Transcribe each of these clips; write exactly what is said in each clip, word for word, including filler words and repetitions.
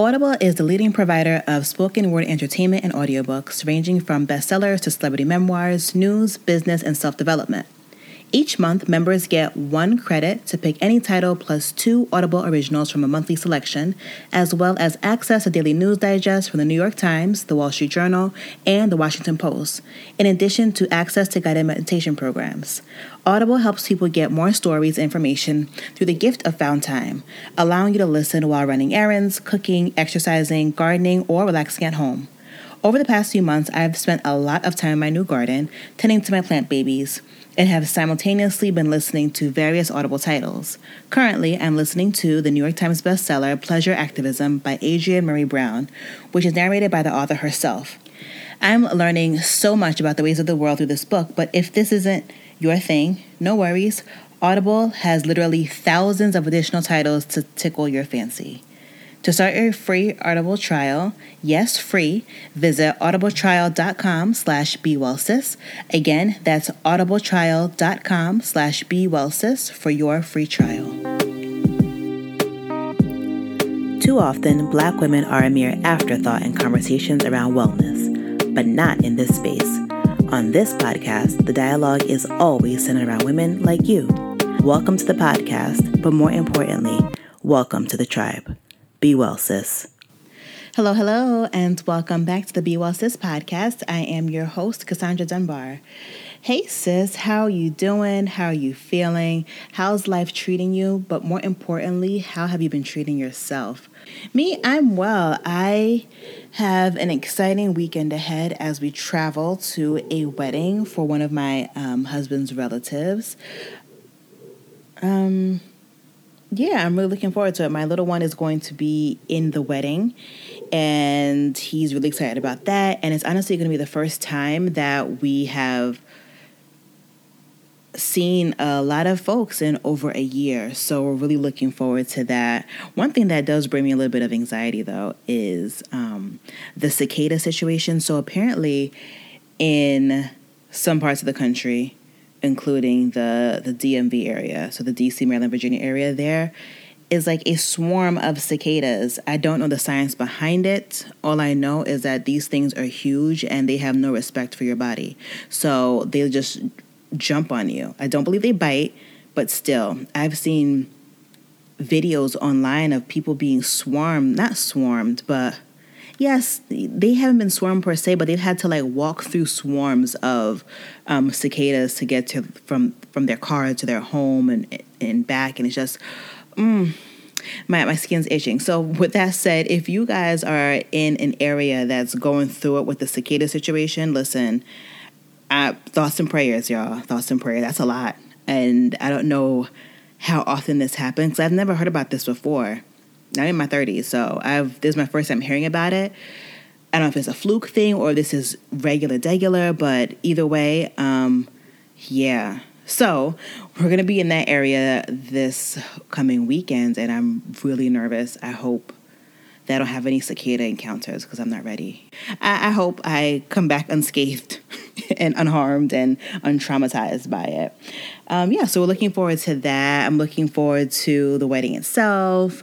Audible is the leading provider of spoken word entertainment and audiobooks, ranging from bestsellers to celebrity memoirs, news, business, and self-development. Each month, members get one credit to pick any title plus two Audible originals from a monthly selection, as well as access to daily news digest from the New York Times, the Wall Street Journal, and the Washington Post, in addition to access to guided meditation programs. Audible helps people get more stories and information through the gift of found time, allowing you to listen while running errands, cooking, exercising, gardening, or relaxing at home. Over the past few months, I've spent a lot of time in my new garden, tending to my plant babies, and have simultaneously been listening to various Audible titles. Currently, I'm listening to the New York Times bestseller Pleasure Activism by Adrienne Marie Brown, which is narrated by the author herself. I'm learning so much about the ways of the world through this book, but if this isn't your thing, no worries. Audible has literally thousands of additional titles to tickle your fancy. To start your free Audible trial, yes, free, visit audibletrial.com slash bewellsis. Again, that's audibletrial.com slash bewellsis for your free trial. Too often, Black women are a mere afterthought in conversations around wellness, but not in this space. On this podcast, the dialogue is always centered around women like you. Welcome to the podcast, but more importantly, welcome to the tribe. Be well, sis. Hello, hello, and welcome back to the Be Well, Sis podcast. I am your host, Cassandra Dunbar. Hey, sis, how are you doing? How are you feeling? How's life treating you? But more importantly, how have you been treating yourself? Me, I'm well. I have an exciting weekend ahead as we travel to a wedding for one of my um, husband's relatives. Um... Yeah, I'm really looking forward to it. My little one is going to be in the wedding, and he's really excited about that. And it's honestly going to be the first time that we have seen a lot of folks in over a year. So we're really looking forward to that. One thing that does bring me a little bit of anxiety, though, is um, the cicada situation. So apparently in some parts of the country, including the, the D M V area, so the D C, Maryland, Virginia area, there is like a swarm of cicadas. I don't know the science behind it. All I know is that these things are huge and they have no respect for your body. So they just jump on you. I don't believe they bite, but still, I've seen videos online of people being swarmed, not swarmed, but yes, they haven't been swarmed per se, but they've had to like walk through swarms of um, cicadas to get to from, from their car to their home and and back. And it's just, mm, my my skin's itching. So with that said, if you guys are in an area that's going through it with the cicada situation, listen, I, thoughts and prayers, y'all. Thoughts and prayers. That's a lot. And I don't know how often this happens, 'cause I've never heard about this before. I'm in my thirties, so I've this is my first time hearing about it. I don't know if it's a fluke thing or this is regular degular, but either way, um, yeah. So we're going to be in that area this coming weekend, and I'm really nervous. I hope that I don't have any cicada encounters because I'm not ready. I, I hope I come back unscathed and unharmed and untraumatized by it. Um, yeah, so we're looking forward to that. I'm looking forward to the wedding itself.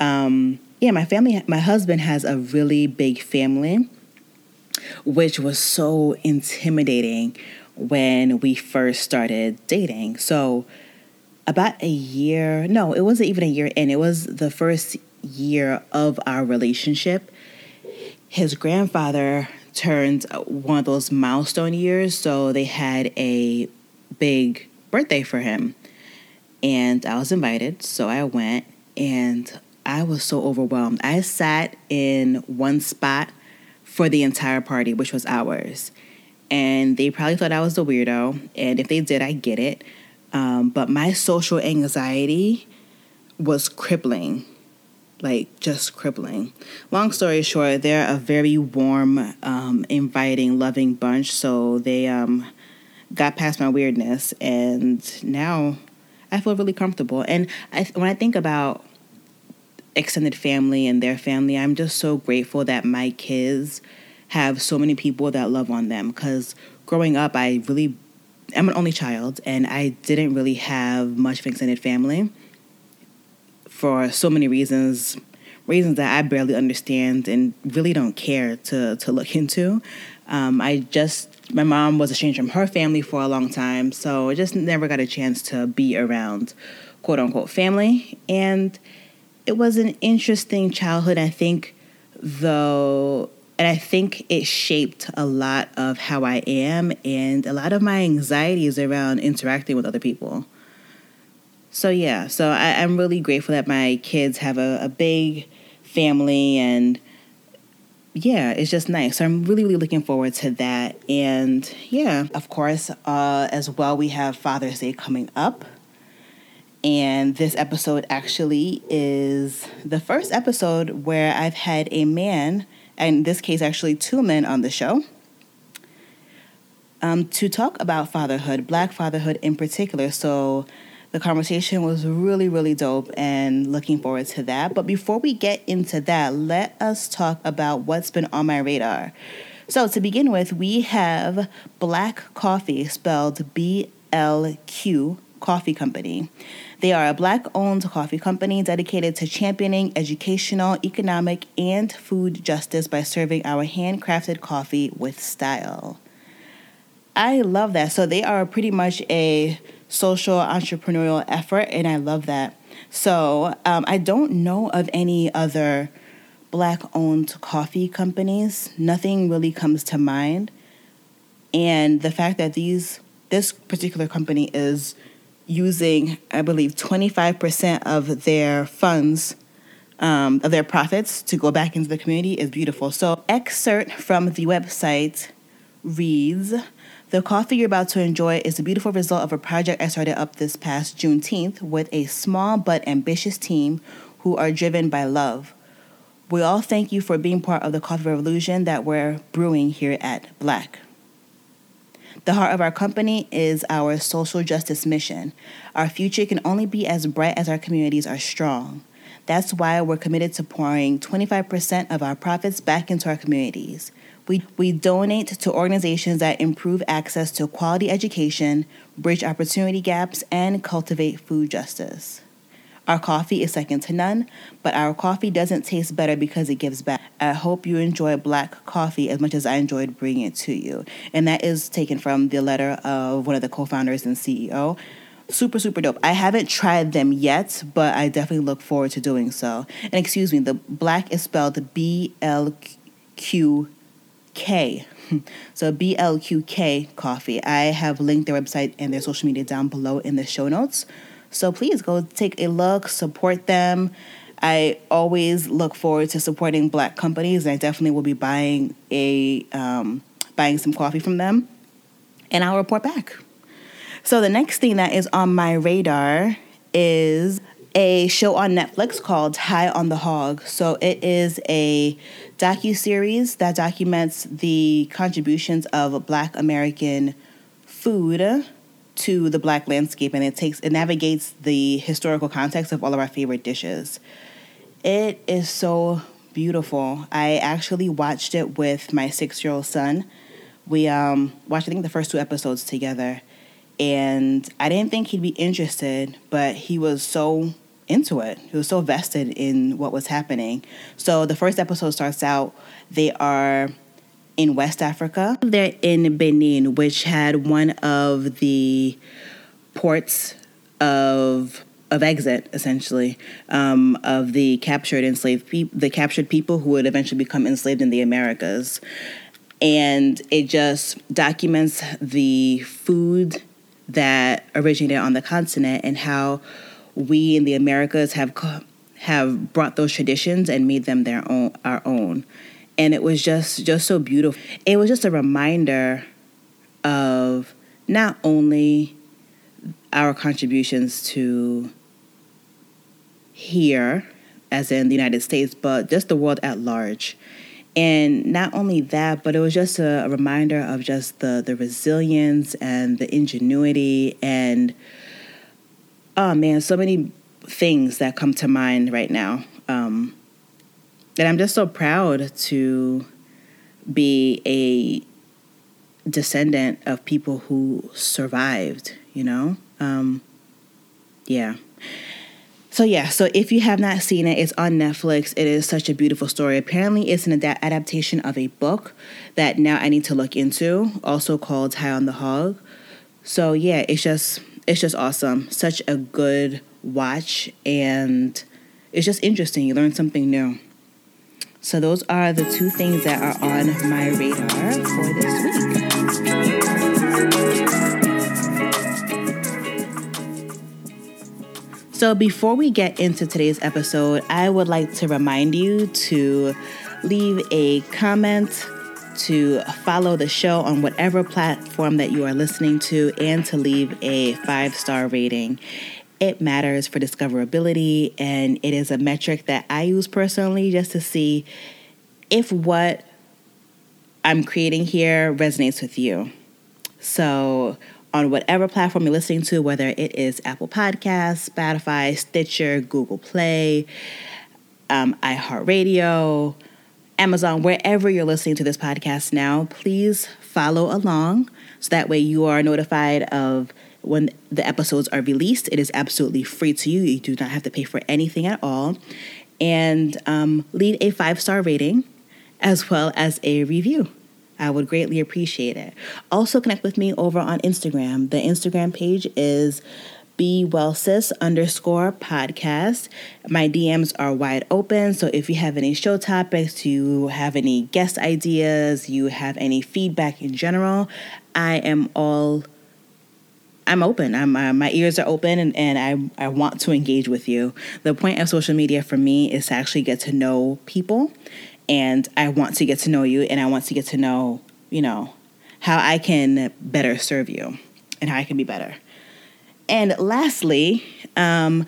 Um, yeah, my family, my husband has a really big family, which was so intimidating when we first started dating. So about a year, no, it wasn't even a year in, it was the first year of our relationship. His grandfather turned one of those milestone years. So they had a big birthday for him and I was invited. So I went and I was so overwhelmed. I sat in one spot for the entire party, which was ours. And they probably thought I was the weirdo. And if they did, I get it. Um, but my social anxiety was crippling, like just crippling. Long story short, they're a very warm, um, inviting, loving bunch. So they um, got past my weirdness. And now I feel really comfortable. And I, when I think about extended family and their family, I'm just so grateful that my kids have so many people that love on them, because growing up, I really, I'm an only child, and I didn't really have much of an extended family for so many reasons, reasons that I barely understand and really don't care to to look into. Um, I just, my mom was estranged from her family for a long time, so I just never got a chance to be around quote-unquote family. And it was an interesting childhood, I think, though, and I think it shaped a lot of how I am and a lot of my anxieties around interacting with other people. So, yeah, so I, I'm really grateful that my kids have a, a big family, and yeah, it's just nice. So I'm really, really looking forward to that. And yeah, of course, uh, as well, we have Father's Day coming up. And this episode actually is the first episode where I've had a man, and in this case, actually two men on the show, um, to talk about fatherhood, Black fatherhood in particular. So the conversation was really, really dope, and looking forward to that. But before we get into that, let us talk about what's been on my radar. So to begin with, we have Black Coffee, spelled B L Q Coffee Company. They are a Black-owned coffee company dedicated to championing educational, economic, and food justice by serving our handcrafted coffee with style. I love that. So they are pretty much a social entrepreneurial effort, and I love that. So um, I don't know of any other Black-owned coffee companies. Nothing really comes to mind. And the fact that these this particular company is using, I believe, twenty-five percent of their funds, um, of their profits, to go back into the community is beautiful. So excerpt from the website reads, "The coffee you're about to enjoy is the beautiful result of a project I started up this past Juneteenth with a small but ambitious team who are driven by love. We all thank you for being part of the coffee revolution that we're brewing here at Black. The heart of our company is our social justice mission. Our future can only be as bright as our communities are strong. That's why we're committed to pouring twenty-five percent of our profits back into our communities. We we donate to organizations that improve access to quality education, bridge opportunity gaps, and cultivate food justice. Our coffee is second to none, but our coffee doesn't taste better because it gives back. I hope you enjoy Black Coffee as much as I enjoyed bringing it to you." And that is taken from the letter of one of the co-founders and C E O. Super, super dope. I haven't tried them yet, but I definitely look forward to doing so. And excuse me, the Black is spelled B L Q K. So B L Q K Coffee. I have linked their website and their social media down below in the show notes. So please go take a look, support them. I always look forward to supporting Black companies, and I definitely will be buying a um, buying some coffee from them, and I'll report back. So the next thing that is on my radar is a show on Netflix called High on the Hog. So it is a docuseries that documents the contributions of Black American food to the Black landscape, and it takes it navigates the historical context of all of our favorite dishes. It is so beautiful. I actually watched it with my six-year-old son. We um, watched, I think, the first two episodes together, and I didn't think he'd be interested, but he was so into it. He was so vested in what was happening. So the first episode starts out, they are in West Africa. They're in Benin, which had one of the ports of of exit, essentially, um, of the captured enslaved people, the captured people who would eventually become enslaved in the Americas. And it just documents the food that originated on the continent and how we in the Americas have have brought those traditions and made them their own, our own. And it was just, just so beautiful. It was just a reminder of not only our contributions to here, as in the United States, but just the world at large. And not only that, but it was just a, a reminder of just the, the resilience and the ingenuity and, oh man, so many things that come to mind right now. Um, And I'm just so proud to be a descendant of people who survived, you know? Um, yeah. So yeah, so if you have not seen it, it's on Netflix. It is such a beautiful story. Apparently, it's an ad- adaptation of a book that now I need to look into, also called High on the Hog. So yeah, it's just it's just awesome. Such a good watch, and it's just interesting. You learn something new. So those are the two things that are on my radar for this week. So before we get into today's episode, I would like to remind you to leave a comment, to follow the show on whatever platform that you are listening to, and to leave a five-star rating. It matters for discoverability, and it is a metric that I use personally just to see if what I'm creating here resonates with you. So on whatever platform you're listening to, whether it is Apple Podcasts, Spotify, Stitcher, Google Play, um, iHeartRadio, Amazon, wherever you're listening to this podcast now, please follow along so that way you are notified of when the episodes are released. It is absolutely free to you. You do not have to pay for anything at all. And um, leave a five-star rating as well as a review. I would greatly appreciate it. Also, connect with me over on Instagram. The Instagram page is BeWellSis underscore podcast. My D Ms are wide open. So if you have any show topics, you have any guest ideas, you have any feedback in general, I am all, I'm open. I'm, uh, my ears are open, and, and I, I want to engage with you. The point of social media for me is to actually get to know people. And I want to get to know you, and I want to get to know, you know, how I can better serve you and how I can be better. And lastly, um,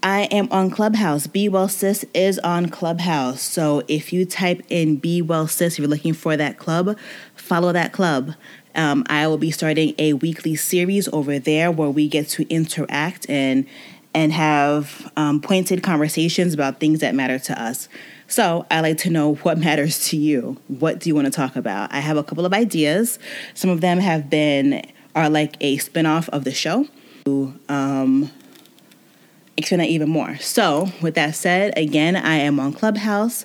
I am on Clubhouse. Be Well Sis is on Clubhouse. So if you type in Be Well Sis, if you're looking for that club, follow that club. Um, I will be starting a weekly series over there where we get to interact and and have um, pointed conversations about things that matter to us. So I like to know what matters to you. What do you want to talk about? I have a couple of ideas. Some of them have been, are like a spinoff of the show to um, explain that even more. So with that said, again, I am on Clubhouse.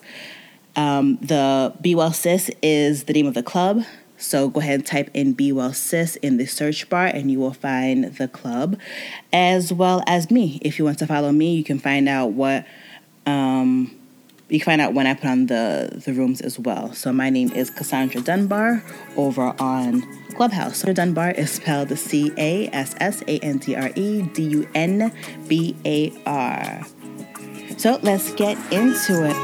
Um, the Be Well Sis is the name of the club. So go ahead and type in Be Well Sis in the search bar and you will find the club as well as me. If you want to follow me, you can find out what... Um, You can find out when I put on the, the rooms as well. So my name is Cassandra Dunbar over on Clubhouse. Cassandra Dunbar is spelled C A S S A N D R E D U N B A R. So let's get into it.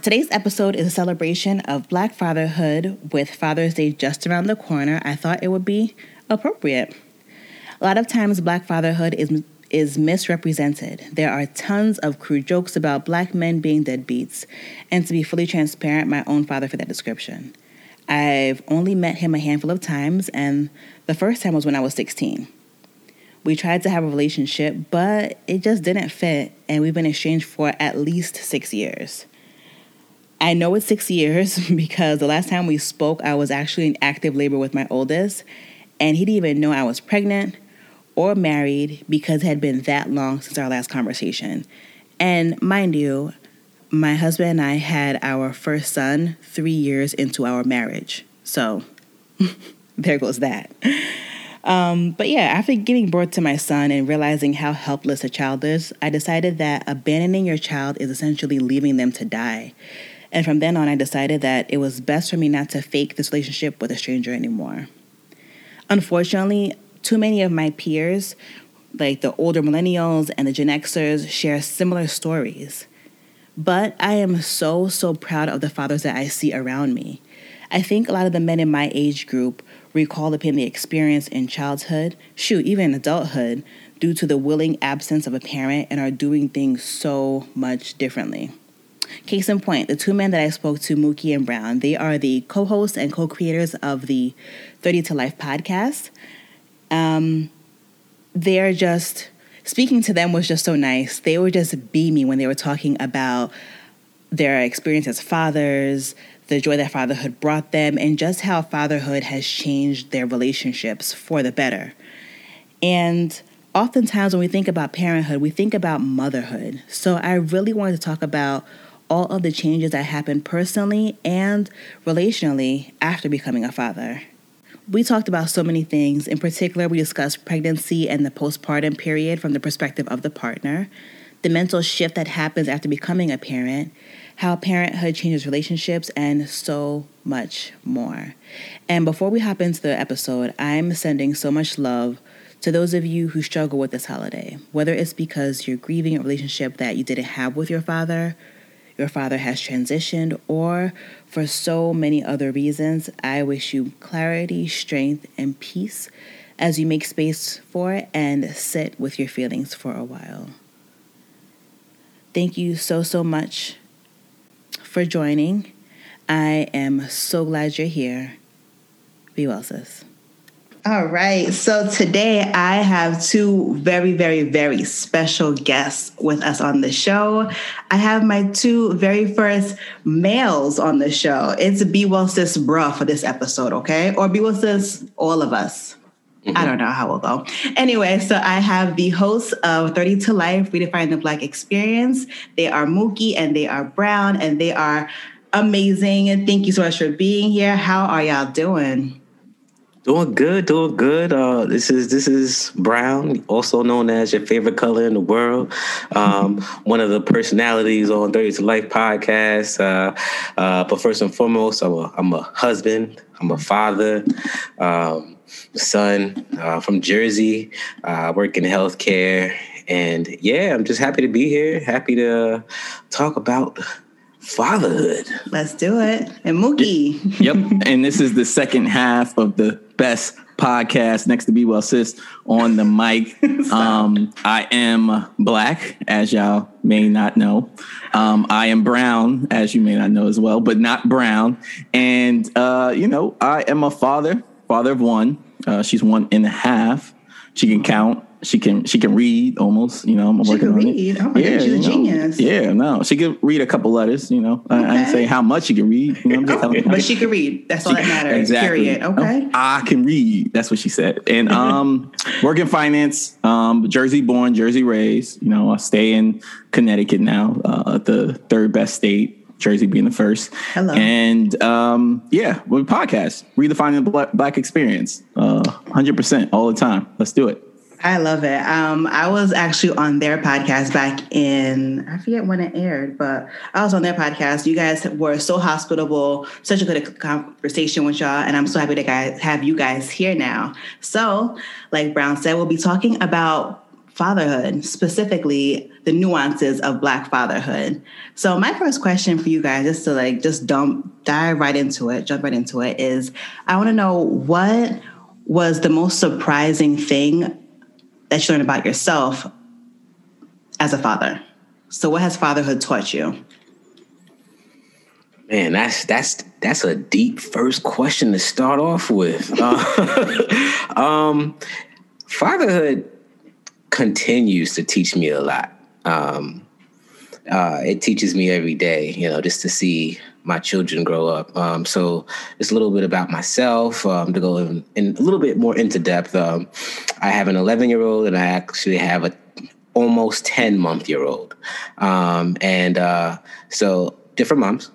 Today's episode is a celebration of Black fatherhood with Father's Day just around the corner. I thought it would be appropriate. A lot of times Black fatherhood is is misrepresented. There are tons of crude jokes about Black men being deadbeats. And to be fully transparent, my own father fit that description. I've only met him a handful of times, and the first time was when I was sixteen. We tried to have a relationship, but it just didn't fit, and we've been estranged for at least six years. I know it's six years because the last time we spoke, I was actually in active labor with my oldest, and he didn't even know I was pregnant or married because it had been that long since our last conversation. And mind you, my husband and I had our first son three years into our marriage. So there goes that. Um, but yeah, after giving birth to my son and realizing how helpless a child is, I decided that abandoning your child is essentially leaving them to die. And from then on, I decided that it was best for me not to fake this relationship with a stranger anymore. Unfortunately, too many of my peers, like the older millennials and the Gen Xers, share similar stories. But I am so, so proud of the fathers that I see around me. I think a lot of the men in my age group recall the pain they experienced in childhood, shoot, even adulthood, due to the willing absence of a parent and are doing things so much differently. Case in point, the two men that I spoke to, Mookie and Brown, they are the co-hosts and co-creators of the thirty to Life podcast. Um, they're just, speaking to them was just so nice. They were just beaming when they were talking about their experience as fathers, the joy that fatherhood brought them, and just how fatherhood has changed their relationships for the better. And oftentimes when we think about parenthood, we think about motherhood. So I really wanted to talk about all of the changes that happened personally and relationally after becoming a father. We talked about so many things. In particular, we discussed pregnancy and the postpartum period from the perspective of the partner, the mental shift that happens after becoming a parent, how parenthood changes relationships, and so much more. And before we hop into the episode, I'm sending so much love to those of you who struggle with this holiday, whether it's because you're grieving a relationship that you didn't have with your father, your father has transitioned, or for so many other reasons. I wish you clarity, strength, and peace as you make space for it and sit with your feelings for a while. Thank you so, so much for joining. I am so glad you're here. Be well, sis. All right. So today I have two very, very, very special guests with us on the show. I have my two very first males on the show. It's Be Well Sis Bruh for this episode, okay? Or Be Well Sis All of Us. Mm-hmm. I don't know how we'll go. Anyway, so I have the hosts of thirty to Life, Redefine the Black Experience. They are Mookie and they are Brown and they are amazing. And thank you so much for being here. How are y'all doing? Doing good, doing good. Uh, this is this is Brown, also known as your favorite color in the world. Um, mm-hmm. One of the personalities on thirty to Life podcast. Uh, uh, but first and foremost, I'm a, I'm a husband. I'm a father, um, son uh, from Jersey. I uh, work in healthcare, and yeah, I'm just happy to be here. Happy to talk about fatherhood. Let's do it. And Mookie. Yep. And this is the second half of the best podcast next to Be Well Sis on the mic. um I am Black, as y'all may not know. um I am Brown, as you may not know as well, but not brown. And uh you know, I am a father father of one. Uh she's one and a half. She can count. She can she can read almost, you know. I'm working on it. Oh my yeah, God, she's a genius. Know, yeah, no, she can read a couple letters, you know. Okay. I, I didn't say how much she can read. You know, I'm just oh, but she can read. That's she, all that matters. Exactly. Period. Okay. I can read. That's what she said. And um, work in finance. Um, Jersey born, Jersey raised. You know, I stay in Connecticut now, uh, the third best state. Jersey being the first. Hello. And um, yeah, we podcast redefining the black, black experience. Uh, one hundred percent all the time. Let's do it. I love it. Um, I was actually on their podcast back in, I forget when it aired, but I was on their podcast. You guys were so hospitable, such a good conversation with y'all, and I'm so happy to guys, have you guys here now. So, like Brown said, we'll be talking about fatherhood, specifically the nuances of Black fatherhood. So my first question for you guys, just to like, just dump, dive right into it, jump right into it, is I want to know what was the most surprising thing that you learn about yourself as a father. So what has fatherhood taught you? Man, that's that's that's a deep first question to start off with. Uh, um, fatherhood continues to teach me a lot. Um, uh, it teaches me every day, you know, just to see my children grow up. Um, so it's a little bit about myself, um, to go in, in a little bit more into depth. Um, I have an eleven year old and I actually have a almost ten month year old. Um, and, uh, so different moms.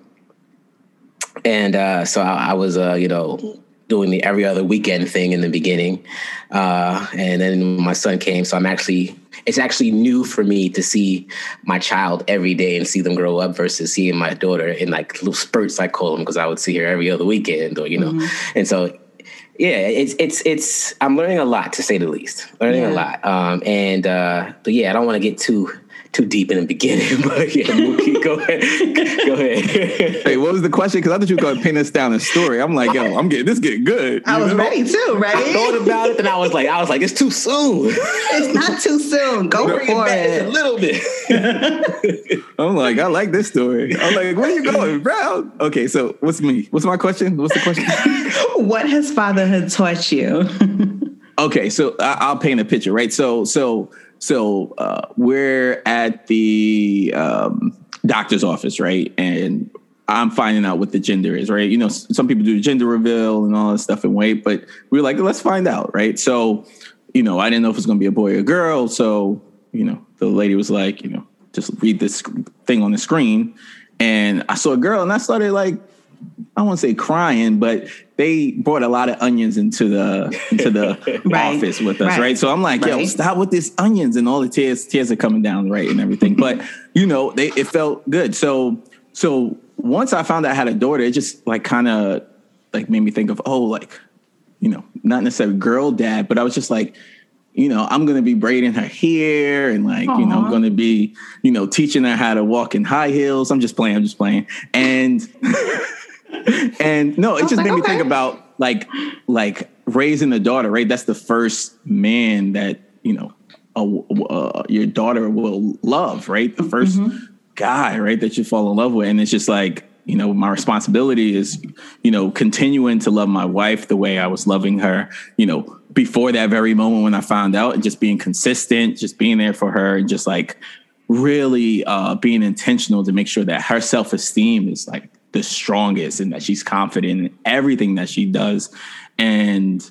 And, uh, so I, I was, uh, you know, doing the every other weekend thing in the beginning. Uh, and then my son came, so I'm actually, it's actually new for me to see my child every day and see them grow up versus seeing my daughter in like little spurts, I call them, because I would see her every other weekend or, you know. Mm-hmm. And so, yeah, it's, it's, it's, I'm learning a lot, to say the least, learning yeah. a lot. Um, and, uh, but yeah, I don't want to get too, too deep in the beginning, but yeah, Mookie, go ahead. Go ahead. Hey, what was the question? Because I thought you were going to pin us down a story. I'm like, yo, I'm getting this getting good. You I was know? ready too, right? I thought about it, and I was like, I was like, it's too soon. It's not too soon. Go Bring for it, it. A little bit. I'm like, I like this story. I'm like, where you going, bro? Okay, so what's me? What's my question? What's the question? What has fatherhood taught you? Okay, so I- I'll paint a picture, right? So, so. So uh, we're at the um, doctor's office, right? And I'm finding out what the gender is, right? You know, some people do gender reveal and all that stuff and wait, but we were like, let's find out, right? So, you know, I didn't know if it was going to be a boy or a girl. So, you know, the lady was like, you know, just read this thing on the screen. And I saw a girl and I started like, I won't say crying, but they brought a lot of onions into the into the right. office with us, right. right? So I'm like, yo, right. stop with this onions, and all the tears tears are coming down, right, and everything. But you know, they, it felt good. So so once I found out I had a daughter, it just like kind of like made me think of, oh, like, you know, not necessarily girl dad, but I was just like, you know, I'm going to be braiding her hair and like, Aww. You know, I'm going to be, you know, teaching her how to walk in high heels. I'm just playing. I'm just playing. And and no, it just like, made me okay. think about like, like raising a daughter, right? That's the first man that, you know, a, uh, your daughter will love, right? The first mm-hmm. guy, right, that you fall in love with. And it's just like, you know, my responsibility is, you know, continuing to love my wife the way I was loving her, you know, before that very moment when I found out, and just being consistent, just being there for her, and just like really uh, being intentional to make sure that her self-esteem is like the strongest and that she's confident in everything that she does. And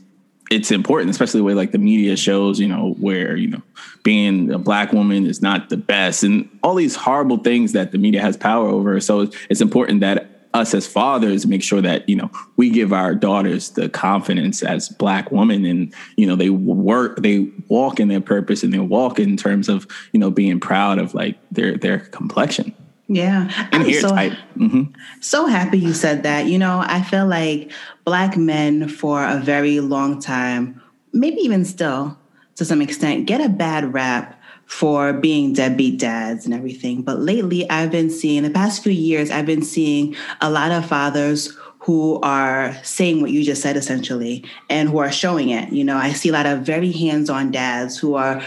it's important, especially with like the media shows, you know, where, you know, being a black woman is not the best and all these horrible things that the media has power over. So it's important that us as fathers make sure that, you know, we give our daughters the confidence as black women, and, you know, they work, they walk in their purpose, and they walk in terms of, you know, being proud of like their, their complexion. Yeah. And I'm so, mm-hmm. so happy you said that. You know, I feel like black men for a very long time, maybe even still to some extent, get a bad rap for being deadbeat dads and everything. But lately I've been seeing, the past few years, I've been seeing a lot of fathers who are saying what you just said, essentially, and who are showing it. You know, I see a lot of very hands-on dads who are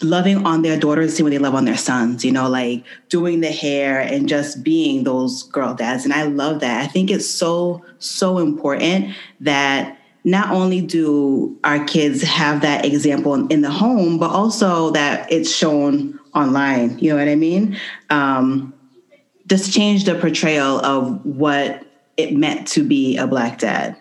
loving on their daughters the same way they love on their sons, you know, like doing the hair and just being those girl dads. And I love that. I think it's so, so important that not only do our kids have that example in the home, but also that it's shown online. You know what I mean? Um, just change the portrayal of what it meant to be a black dad.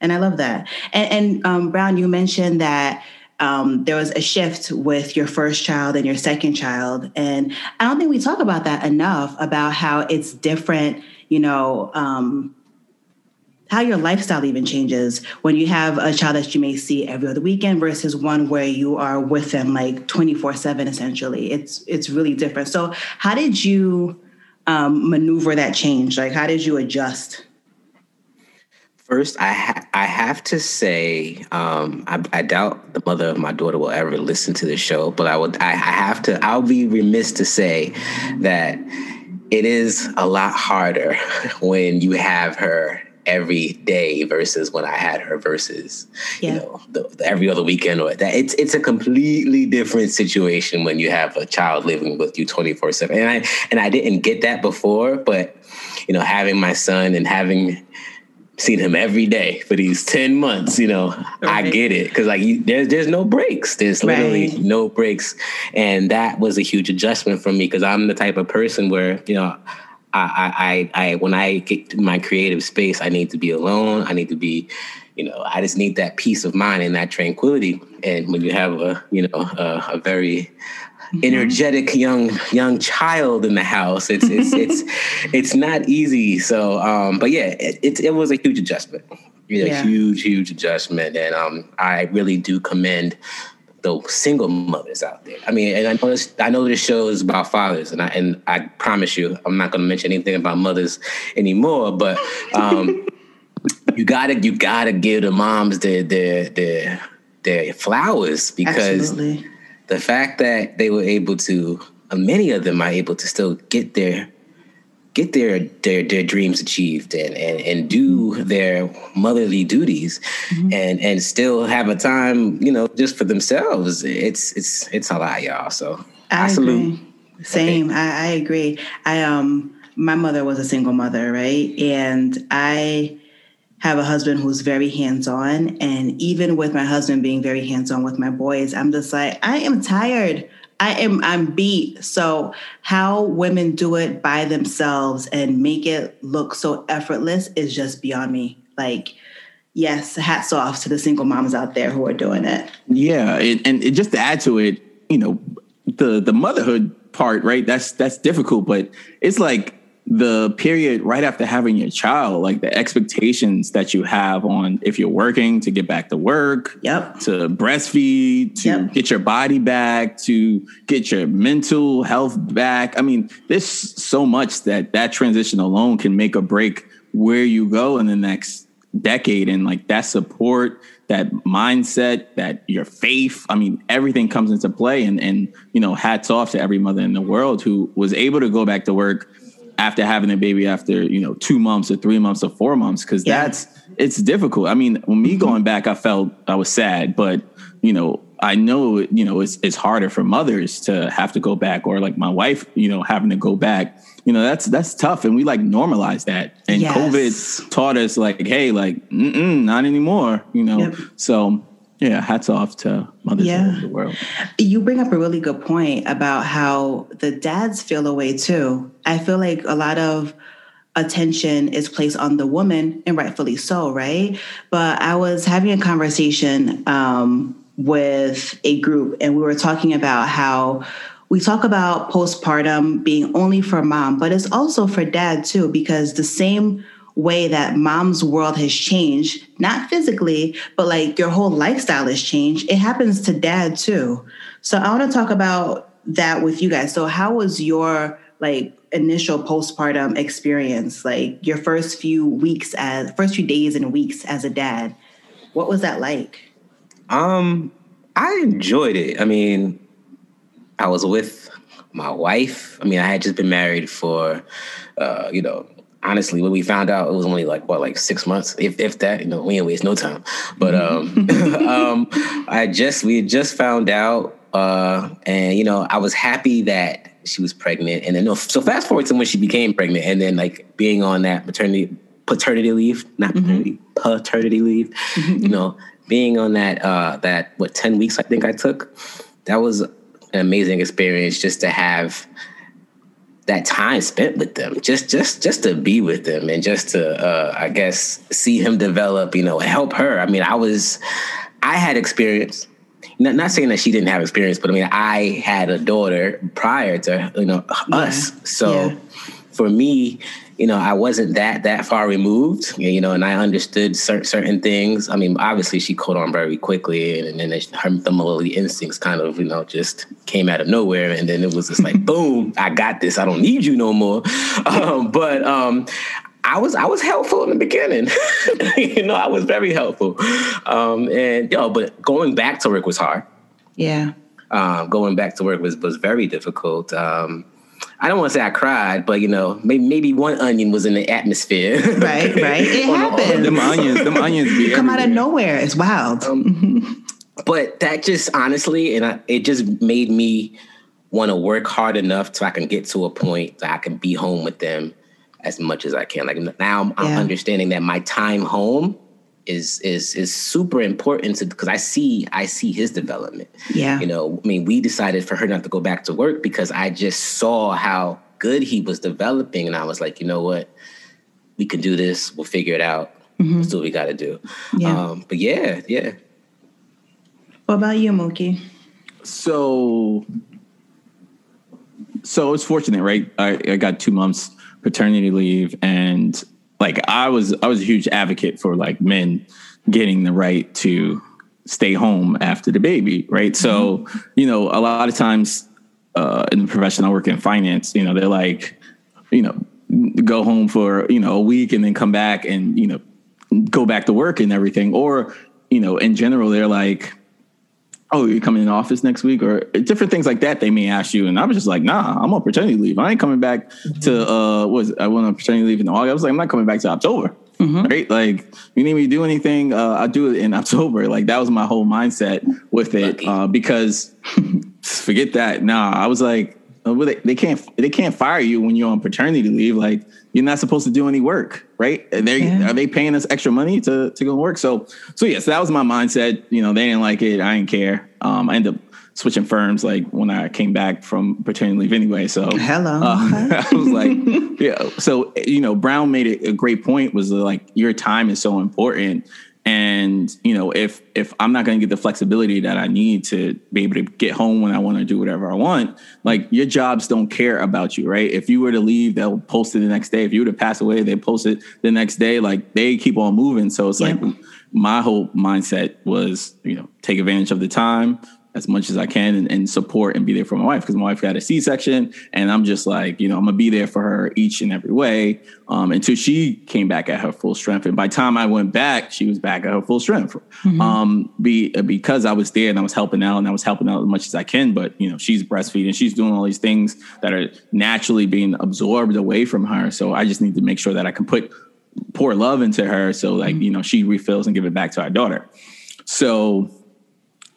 And I love that. And, and um, Brown, you mentioned that um, there was a shift with your first child and your second child. And I don't think we talk about that enough, about how it's different, you know, um, how your lifestyle even changes when you have a child that you may see every other weekend versus one where you are with them like twenty-four seven, essentially. It's, it's really different. So how did you um, maneuver that change? Like, how did you adjust? First, I ha- I have to say, um, I, I doubt the mother of my daughter will ever listen to this show, but I would. I have to. I'll be remiss to say that it is a lot harder when you have her every day versus when I had her versus yeah. you know the, the every other weekend or that. It's it's a completely different situation when you have a child living with you twenty-four seven. And I and I didn't get that before, but you know, having my son and having seen him every day for these ten months, you know, right. I get it, because like you, there's there's no breaks. There's literally right. no breaks, and that was a huge adjustment for me, because I'm the type of person where, you know, I, I, I, when I get to my creative space, I need to be alone. I need to be, you know, I just need that peace of mind and that tranquility. And when you have a, you know, a, a very energetic young, young child in the house, it's, it's, it's, it's not easy. So, um, but yeah, it, it, it was a huge adjustment, you know, yeah. huge, huge adjustment. And, um, I really do commend the single mothers out there. I mean, and I know this, I know this show is about fathers, and I and I promise you, I'm not going to mention anything about mothers anymore. But um, you gotta you gotta give the moms their their their, their flowers, because Absolutely. The fact that they were able to, many of them are able to still get their get their their, their dreams achieved and, and, and do mm-hmm. their motherly duties mm-hmm. and, and still have a time, you know, just for themselves. It's it's it's a lot, y'all. So I, I salute. Same. Okay. I, I agree. I um my mother was a single mother, right? And I have a husband who's very hands-on, and even with my husband being very hands-on with my boys, I'm just like, I am tired. I am, I'm beat. So how women do it by themselves and make it look so effortless is just beyond me. Like, yes, hats off to the single moms out there who are doing it. Yeah. And, and just to add to it, you know, the, the motherhood part, right? That's, that's difficult, but it's like the period right after having your child, like the expectations that you have on if you're working to get back to work, yep, to breastfeed, to yep, get your body back, to get your mental health back. I mean, there's so much that that transition alone can make or break where you go in the next decade. And like that support, that mindset, that your faith, I mean, everything comes into play. And, and, you know, hats off to every mother in the world who was able to go back to work after having a baby after, you know, two months or three months or four months, because yeah, that's, it's difficult. I mean, when me going back, I felt I was sad, but, you know, I know, you know, it's it's harder for mothers to have to go back, or like my wife, you know, having to go back, you know, that's, that's tough. And we like normalize that. And yes, COVID taught us like, hey, like, mm-mm, not anymore, you know? Yep. So yeah, hats off to mothers yeah, all over the world. You bring up a really good point about how the dads feel a way too. I feel like a lot of attention is placed on the woman, and rightfully so, right? But I was having a conversation um, with a group, and we were talking about how we talk about postpartum being only for mom, but it's also for dad too, because the same way that mom's world has changed, not physically, but like your whole lifestyle has changed, it happens to dad too. So I want to talk about that with you guys. So how was your like initial postpartum experience? Like your first few weeks as first few days and weeks as a dad, what was that like? Um, I enjoyed it. I mean, I was with my wife. I mean, I had just been married for, uh, you know, honestly, when we found out, it was only like, what, like six months, if if that, you know, we didn't waste no time. But um, um, I just, we had just found out, uh, and, you know, I was happy that she was pregnant. And then, no, so fast forward to when she became pregnant, and then like being on that maternity, paternity leave, not paternity, mm-hmm. paternity leave, mm-hmm. you know, being on that, uh, that, what, ten weeks I think I took, that was an amazing experience just to have that time spent with them, just just just to be with them, and just to uh I guess see him develop, you know, help her. I mean, I was I had experience, not, not saying that she didn't have experience, but I mean, I had a daughter prior to, you know, yeah. us. So yeah. for me, you know, I wasn't that that far removed, you know, and I understood certain certain things. I mean, obviously she caught on very quickly, and, and then her motherly instincts kind of, you know, just came out of nowhere, and then it was just like, boom, I got this. I don't need you no more. Um, but um, I was I was helpful in the beginning. You know, I was very helpful. Um, and yo, but going back to work was hard. Yeah, uh, going back to work was was very difficult. Um, I don't want to say I cried, but, you know, maybe, maybe one onion was in the atmosphere. Right, right. It happens. Them onions, them onions be come everywhere. Out of nowhere. It's wild. Um, but that just honestly, and I, it just made me want to work hard enough so I can get to a point that I can be home with them as much as I can. Like now I'm, yeah. I'm understanding that my time home is is is super important to, because I see I see his development. Yeah. You know, I mean, we decided for her not to go back to work because I just saw how good he was developing, and I was like, you know what? We can do this. We'll figure it out. Mm-hmm. That's what we got to do. Yeah. Um, but yeah, yeah. What about you, Mookie? So so it's fortunate, right? I, I got two months paternity leave, and Like I was, I was a huge advocate for like men getting the right to stay home after the baby, right? Mm-hmm. So, you know, a lot of times uh, in the profession I work in finance, you know, they're like, you know, go home for, you know, a week and then come back and, you know, go back to work and everything. Or, you know, in general, they're like, oh, you're coming in the office next week, or different things like that they may ask you. And I was just like, nah, I'm on paternity leave. I ain't coming back mm-hmm. to, uh, what was it? I went on paternity leave in August. I was like, I'm not coming back to October, mm-hmm. right? Like, you need me to do anything, uh, I'll do it in October. Like, that was my whole mindset with it uh, because forget that. Nah, I was like, oh, well, they, they can't they can't fire you when you're on paternity leave. Like, you're not supposed to do any work, right? They yeah. are they paying us extra money to to go work? So so yeah, so that was my mindset. You know, they didn't like it. I didn't care. Um, I ended up switching firms, like when I came back from paternity leave anyway. So hello, uh, I was like, yeah. So, you know, Brown made it a great point, was like, your time is so important. And, you know, if, if I'm not going to get the flexibility that I need to be able to get home when I want to do whatever I want, like, your jobs don't care about you, right? If you were to leave, they'll post it the next day. If you were to pass away, they post it the next day. Like, they keep on moving. So it's yeah. like, my whole mindset was, you know, take advantage of the time as much as I can and, and support and be there for my wife, because my wife got a C-section, and I'm just like, you know, I'm going to be there for her each and every way um, until she came back at her full strength. And by the time I went back, she was back at her full strength mm-hmm. um, be, because I was there and I was helping out and I was helping out as much as I can. But, you know, she's breastfeeding. She's doing all these things that are naturally being absorbed away from her. So I just need to make sure that I can put pour love into her. So, like, mm-hmm. you know, she refills and give it back to our daughter. So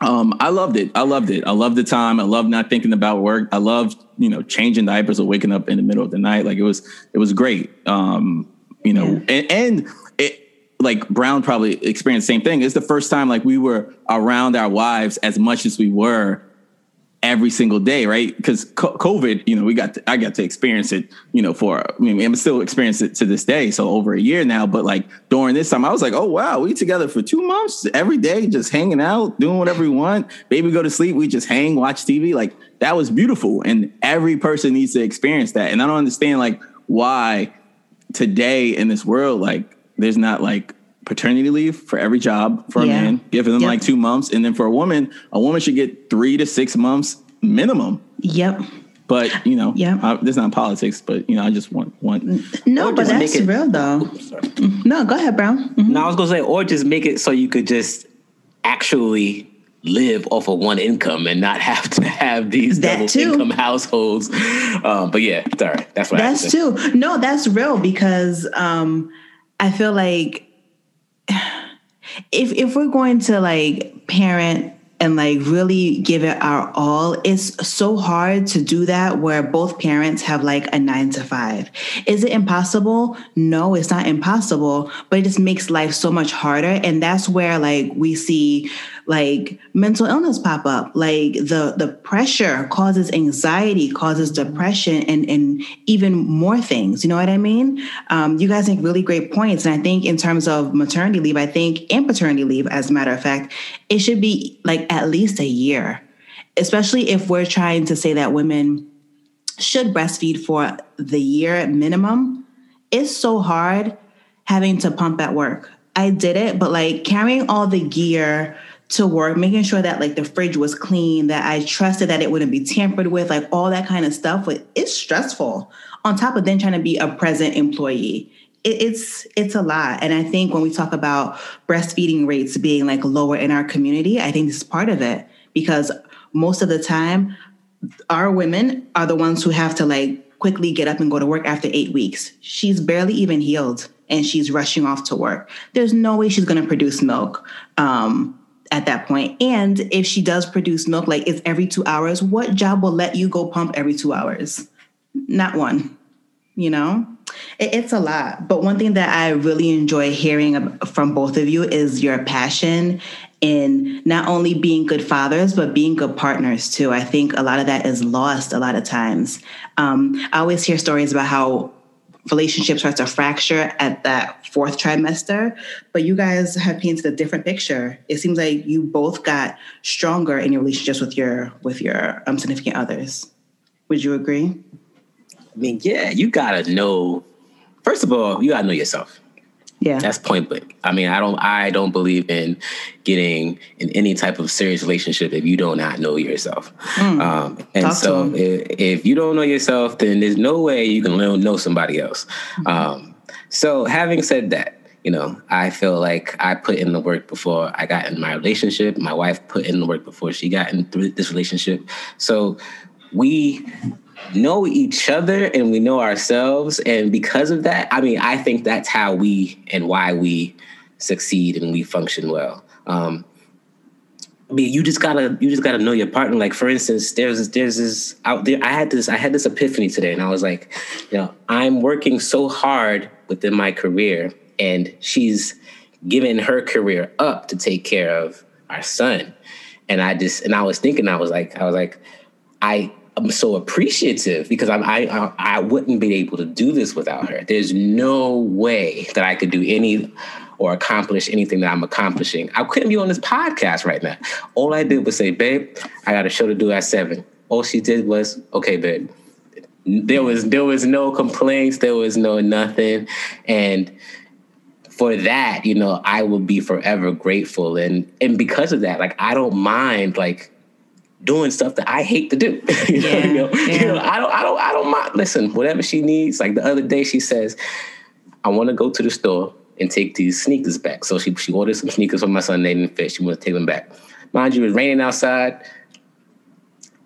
Um, I loved it. I loved it. I loved the time. I loved not thinking about work. I loved, you know, changing diapers or waking up in the middle of the night. Like, it was, it was great. Um, you know, yeah. and, and it, like, Brown probably experienced the same thing. It's the first time, like, we were around our wives as much as we were every single day, right? Because COVID, you know, we got, to, I got to experience it, you know, for, I mean, I'm still experiencing it to this day. So over a year now, but like during this time, I was like, oh, wow, we together for two months every day, just hanging out, doing whatever we want. Baby go to sleep. We just hang, watch T V. Like, that was beautiful. And every person needs to experience that. And I don't understand, like, why today in this world, like, there's not like paternity leave for every job for a yeah. man, giving them yep. like two months. And then for a woman, a woman should get three to six months minimum. Yep. But, you know, yep. I, this is not politics, but, you know, I just want one. No, but that's it, real, though. Oops, sorry. No, go ahead, Brown. Mm-hmm. No, I was going to say, or just make it so you could just actually live off of one income and not have to have these that double too. income households. Um, but yeah, it's all right. That's what that's I too. No, that's real, because um, I feel like, If if we're going to like parent and like really give it our all, it's so hard to do that where both parents have like a nine to five. Is it impossible? No, it's not impossible, but it just makes life so much harder. And that's where like we see like mental illness pop up. Like the the pressure causes anxiety, causes depression, and and even more things. You know what I mean? Um, you guys make really great points. And I think in terms of maternity leave, I think, and paternity leave, as a matter of fact, it should be like at least a year, especially if we're trying to say that women should breastfeed for the year minimum. It's so hard having to pump at work. I did it, but like carrying all the gear to work, making sure that like the fridge was clean, that I trusted that it wouldn't be tampered with, like all that kind of stuff. It's stressful on top of then trying to be a present employee. It, it's, it's a lot. And I think when we talk about breastfeeding rates being like lower in our community, I think this is part of it, because most of the time our women are the ones who have to like quickly get up and go to work after eight weeks. She's barely even healed and she's rushing off to work. There's no way she's going to produce milk. Um, at that point. And if she does produce milk, like it's every two hours, what job will let you go pump every two hours? Not one, you know, it, it's a lot. But one thing that I really enjoy hearing from both of you is your passion in not only being good fathers, but being good partners too. I think a lot of that is lost a lot of times. Um, I always hear stories about how relationships start to fracture at that fourth trimester, but you guys have painted a different picture. It seems like you both got stronger in your relationships with your with your um, significant others. Would you agree? I mean, yeah, you gotta know. First of all, you gotta know yourself. Yeah, that's point blank. I mean, I don't, I don't believe in getting in any type of serious relationship if you do not know yourself. Mm. Um, and Talk so, if, if you don't know yourself, then there's no way you can know somebody else. Mm-hmm. Um, so, having said that, you know, I feel like I put in the work before I got in my relationship. My wife put in the work before she got into this relationship. So, we know each other and we know ourselves, and because of that, I mean, I think that's how we and why we succeed and we function well. Um, I mean, you just gotta you just gotta know your partner. Like, for instance, there's there's this out there. I had this I had this epiphany today, and I was like, you know, I'm working so hard within my career, and she's giving her career up to take care of our son. And I just, and I was thinking, I was like, I was like, I am so appreciative because I'm, I, I, I wouldn't be able to do this without her. There's no way that I could do any or accomplish anything that I'm accomplishing. I couldn't be on this podcast right now. All I did was say, babe, I got a show to do at seven. All she did was, okay, babe. There was, there was no complaints. There was no nothing. And for that, you know, I will be forever grateful. And, and because of that, like, I don't mind, like, doing stuff that I hate to do. you, yeah, know? Yeah. you know, I don't, I don't, I don't mind. Listen, whatever she needs. Like the other day she says, I want to go to the store and take these sneakers back. So she, she ordered some sneakers for my son, Nathan Fish. She wants to take them back. Mind you, it was raining outside.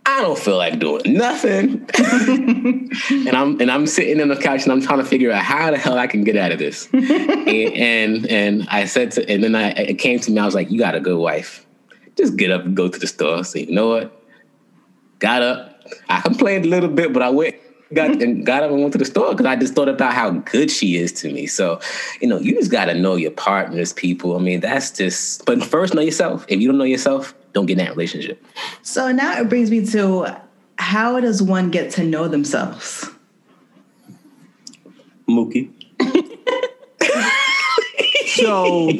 I don't feel like doing nothing. and I'm and I'm sitting on the couch and I'm trying to figure out how the hell I can get out of this. and, and and I said to, and then I, it came to me, I was like, you got a good wife. Just get up and go to the store. So you know what? Got up. I complained a little bit, but I went got and got up and went to the store because I just thought about how good she is to me. So, you know, you just gotta know your partners, people. I mean, that's just but first know yourself. If you don't know yourself, don't get in that relationship. So now it brings me to, how does one get to know themselves? Mookie. so,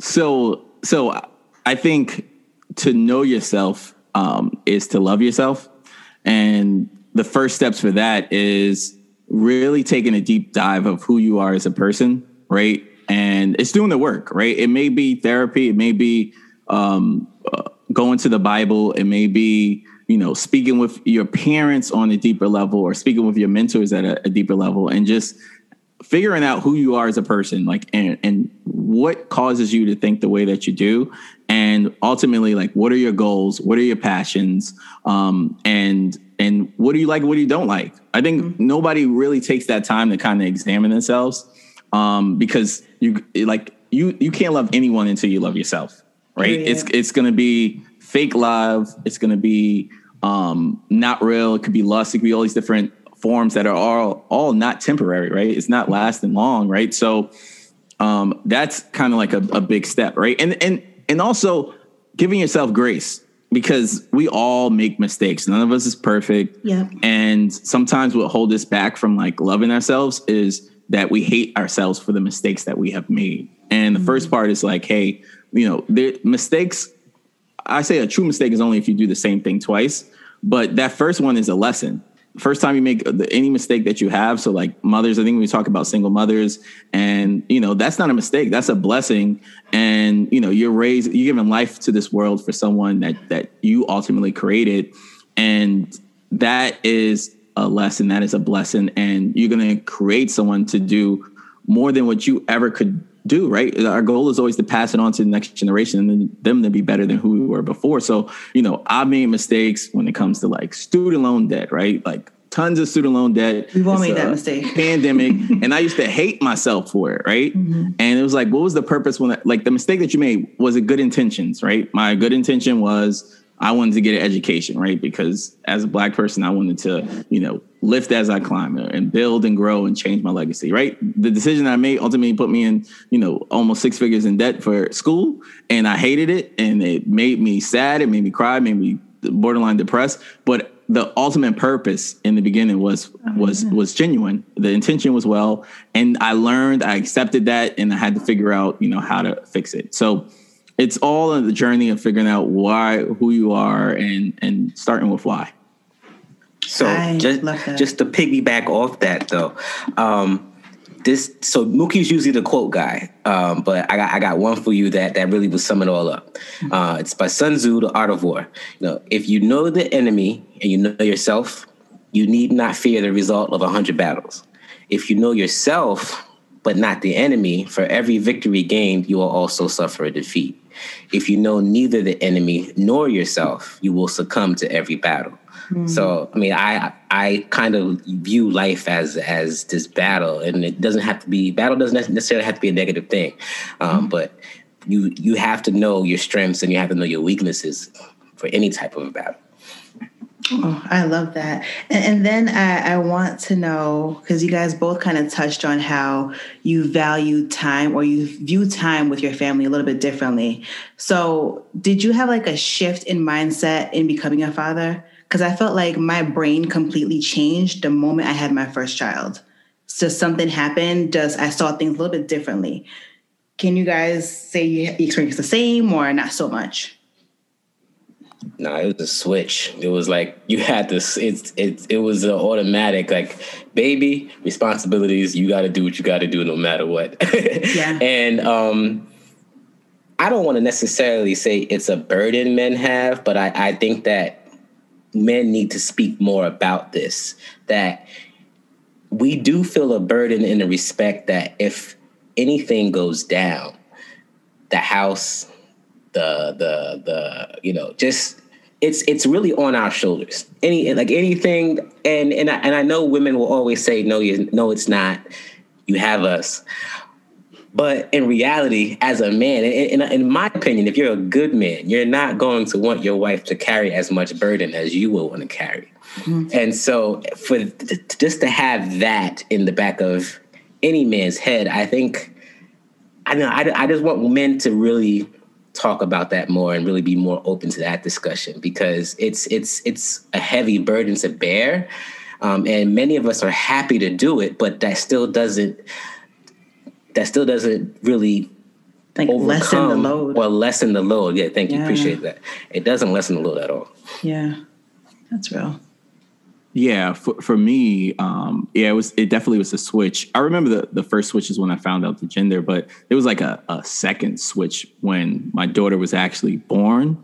so, so I think to know yourself um, is to love yourself. And the first steps for that is really taking a deep dive of who you are as a person, right? And it's doing the work, right? It may be therapy. It may be, um, Uh, going to the Bible. It may be, you know, speaking with your parents on a deeper level or speaking with your mentors at a, a deeper level and just figuring out who you are as a person, like, and, and what causes you to think the way that you do. And ultimately, like, what are your goals? What are your passions? Um, and, and what do you like? What do you don't like? I think mm-hmm. nobody really takes that time to kind of examine themselves um, because you like, you, you can't love anyone until you love yourself. Right. Yeah. It's it's going to be fake love. It's going to be um, not real. It could be lust. It could be all these different forms that are all all not temporary. Right. It's not lasting long. Right. So um, that's kind of like a, a big step. Right. And and and also giving yourself grace, because we all make mistakes. None of us is perfect. Yeah. And sometimes what hold us back from like loving ourselves is that we hate ourselves for the mistakes that we have made. And the mm-hmm. first part is like, hey, you know, the mistakes, I say a true mistake is only if you do the same thing twice. But that first one is a lesson. First time you make any mistake that you have. So like mothers, I think we talk about single mothers, and, you know, that's not a mistake. That's a blessing. And, you know, you're raised, you're giving life to this world for someone that that you ultimately created. And that is a lesson. That is a blessing. And you're going to create someone to do more than what you ever could do, right? Our goal is always to pass it on to the next generation and then them to be better than who we were before. So, you know, I made mistakes when it comes to like student loan debt, right? Like tons of student loan debt. We've all made that mistake. Pandemic. And I used to hate myself for it, right? Mm-hmm. And it was like, what was the purpose when, like, the mistake that you made was it good intentions, right? My good intention was I wanted to get an education, right? Because as a Black person, I wanted to, you know, lift as I climb and build and grow and change my legacy, right? The decision I made ultimately put me in, you know, almost six figures in debt for school, and I hated it, and it made me sad, it made me cry, made me borderline depressed. But the ultimate purpose in the beginning was was was genuine. The intention was well, and I learned, I accepted that, and I had to figure out, you know, how to fix it. So it's all in the journey of figuring out why, who you are, and and starting with why. So I just just to piggyback off that though, um, this so Mookie's usually the quote guy, um, but I got I got one for you that that really will sum it all up. Uh, it's by Sun Tzu, The Art of War. You know, if you know the enemy and you know yourself, you need not fear the result of a hundred battles. If you know yourself but not the enemy, for every victory gained, you will also suffer a defeat. If you know neither the enemy nor yourself, you will succumb to every battle. Mm. So, I mean, I I kind of view life as as this battle, and it doesn't have to be battle doesn't necessarily have to be a negative thing, um, mm. but you you have to know your strengths and you have to know your weaknesses for any type of a battle. Oh, I love that. And, and then I, I want to know, because you guys both kind of touched on how you value time, or you view time with your family a little bit differently. So did you have like a shift in mindset in becoming a father? Because I felt like my brain completely changed the moment I had my first child. So something happened, just I saw things a little bit differently. Can you guys say you experienced the same or not so much? No, nah, it was a switch. It was like you had to, it's it, it was an automatic, like, baby, responsibilities, you got to do what you got to do no matter what. Yeah. And um, I don't want to necessarily say it's a burden men have, but I, I think that men need to speak more about this, that we do feel a burden in the respect that if anything goes down, the house, the, the, the, you know, just it's, it's really on our shoulders, any, like anything. And, and I, and I know women will always say, no, you, no, it's not, you have us. But in reality, as a man, in, in, in my opinion, if you're a good man, you're not going to want your wife to carry as much burden as you will want to carry. Mm-hmm. And so for just to have that in the back of any man's head, I think, I know, I, I just want men to really talk about that more and really be more open to that discussion, because it's it's it's a heavy burden to bear. Um, and many of us are happy to do it, but that still doesn't... that still doesn't really like overcome lessen the load. Or lessen the load. Yeah, thank you. Yeah. Appreciate that. It doesn't lessen the load at all. Yeah, that's real. Yeah, for, for me, um, yeah, it was. It definitely was a switch. I remember the, the first switch is when I found out the gender, but there was like a, a second switch when my daughter was actually born.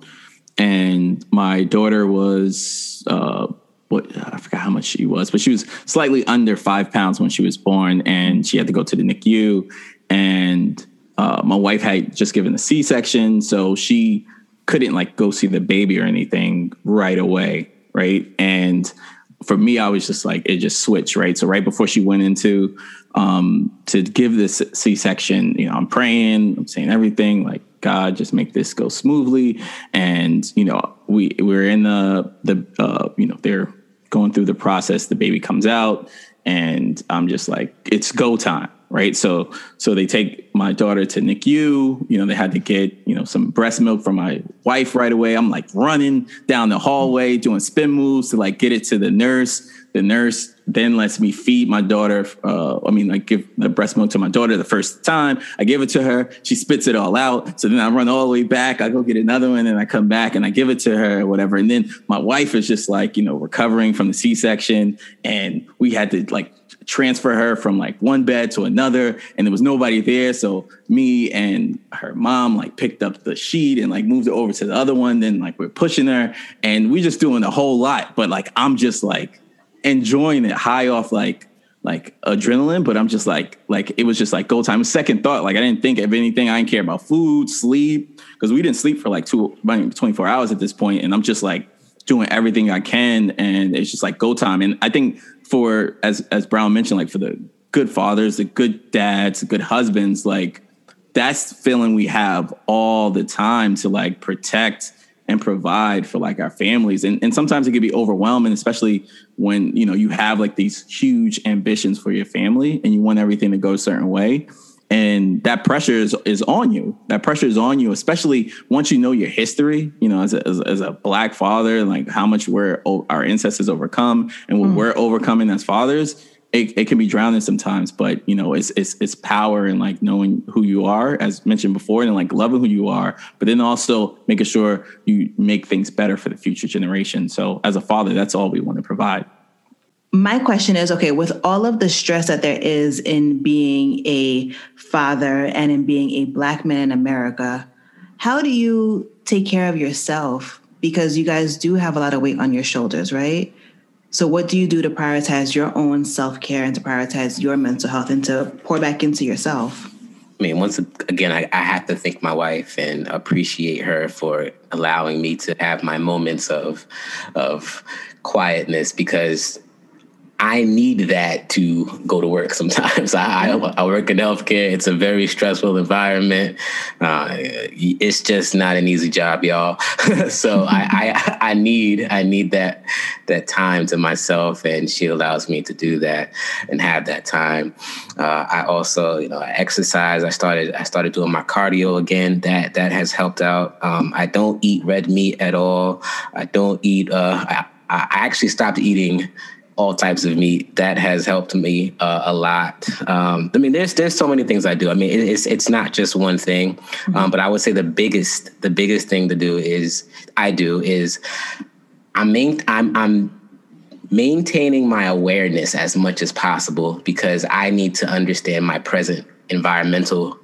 And my daughter was, uh, what I forgot how much she was, but she was slightly under five pounds when she was born, and she had to go to the N I C U. And uh, my wife had just given a C-section, so she couldn't like go see the baby or anything right away, right? And for me, I was just like, it just switched, right? So right before she went into um, to give this C-section, you know, I'm praying, I'm saying everything like, God, just make this go smoothly. And you know, we we're in the the uh, you know, they're going through the process, the baby comes out, and I'm just like, it's go time, right? So so they take my daughter to N I C U, you know, they had to get, you know, some breast milk from my wife right away. I'm like running down the hallway, doing spin moves to like get it to the nurse. The nurse then lets me feed my daughter, uh, I mean, like give the breast milk to my daughter the first time. I give it to her. She spits it all out. So then I run all the way back. I go get another one, and I come back and I give it to her or whatever. And then my wife is just like, you know, recovering from the C-section. And we had to like transfer her from like one bed to another, and there was nobody there. So me and her mom like picked up the sheet and like moved it over to the other one. Then like we're pushing her, and we're just doing a whole lot. But like, I'm just like, enjoying it, high off like like adrenaline, but I'm just like like it was just like go time. Second thought, like I didn't think of anything. I didn't care about food, sleep, because we didn't sleep for like two twenty-four hours at this point. And I'm just like doing everything I can, and it's just like go time. And I think for as as Brown mentioned, like for the good fathers, the good dads, the good husbands, like that's the feeling we have all the time to like protect and provide for like our families. And, and sometimes it can be overwhelming, especially when, you know, you have like these huge ambitions for your family and you want everything to go a certain way. And that pressure is, is on you. That pressure is on you, especially once you know your history, you know, as a, as, as a Black father, and like how much we're, our ancestors overcome and what mm. we're overcoming as fathers, it, it can be drowning sometimes, but you know, it's, it's, it's power and like knowing who you are, as mentioned before, and like loving who you are, but then also making sure you make things better for the future generation. So as a father, that's all we want to provide. My question is, okay, with all of the stress that there is in being a father and in being a Black man in America, how do you take care of yourself? Because you guys do have a lot of weight on your shoulders, right? So what do you do to prioritize your own self-care and to prioritize your mental health and to pour back into yourself? I mean, once again, I, I have to thank my wife and appreciate her for allowing me to have my moments of of quietness, because I need that to go to work sometimes. I, I work in healthcare. It's a very stressful environment. Uh, it's just not an easy job, y'all. So I, I I need I need that that time to myself, and she allows me to do that and have that time. Uh, I also, you know, I exercise. I started I started doing my cardio again. That that has helped out. Um, I don't eat red meat at all. I don't eat. Uh, I, I actually stopped eating all types of meat. That has helped me uh, a lot. Um, I mean, there's there's so many things I do. I mean, it, it's it's not just one thing, um, mm-hmm. but I would say the biggest the biggest thing to do is I do is I'm main, I'm I'm maintaining my awareness as much as possible, because I need to understand my present environmental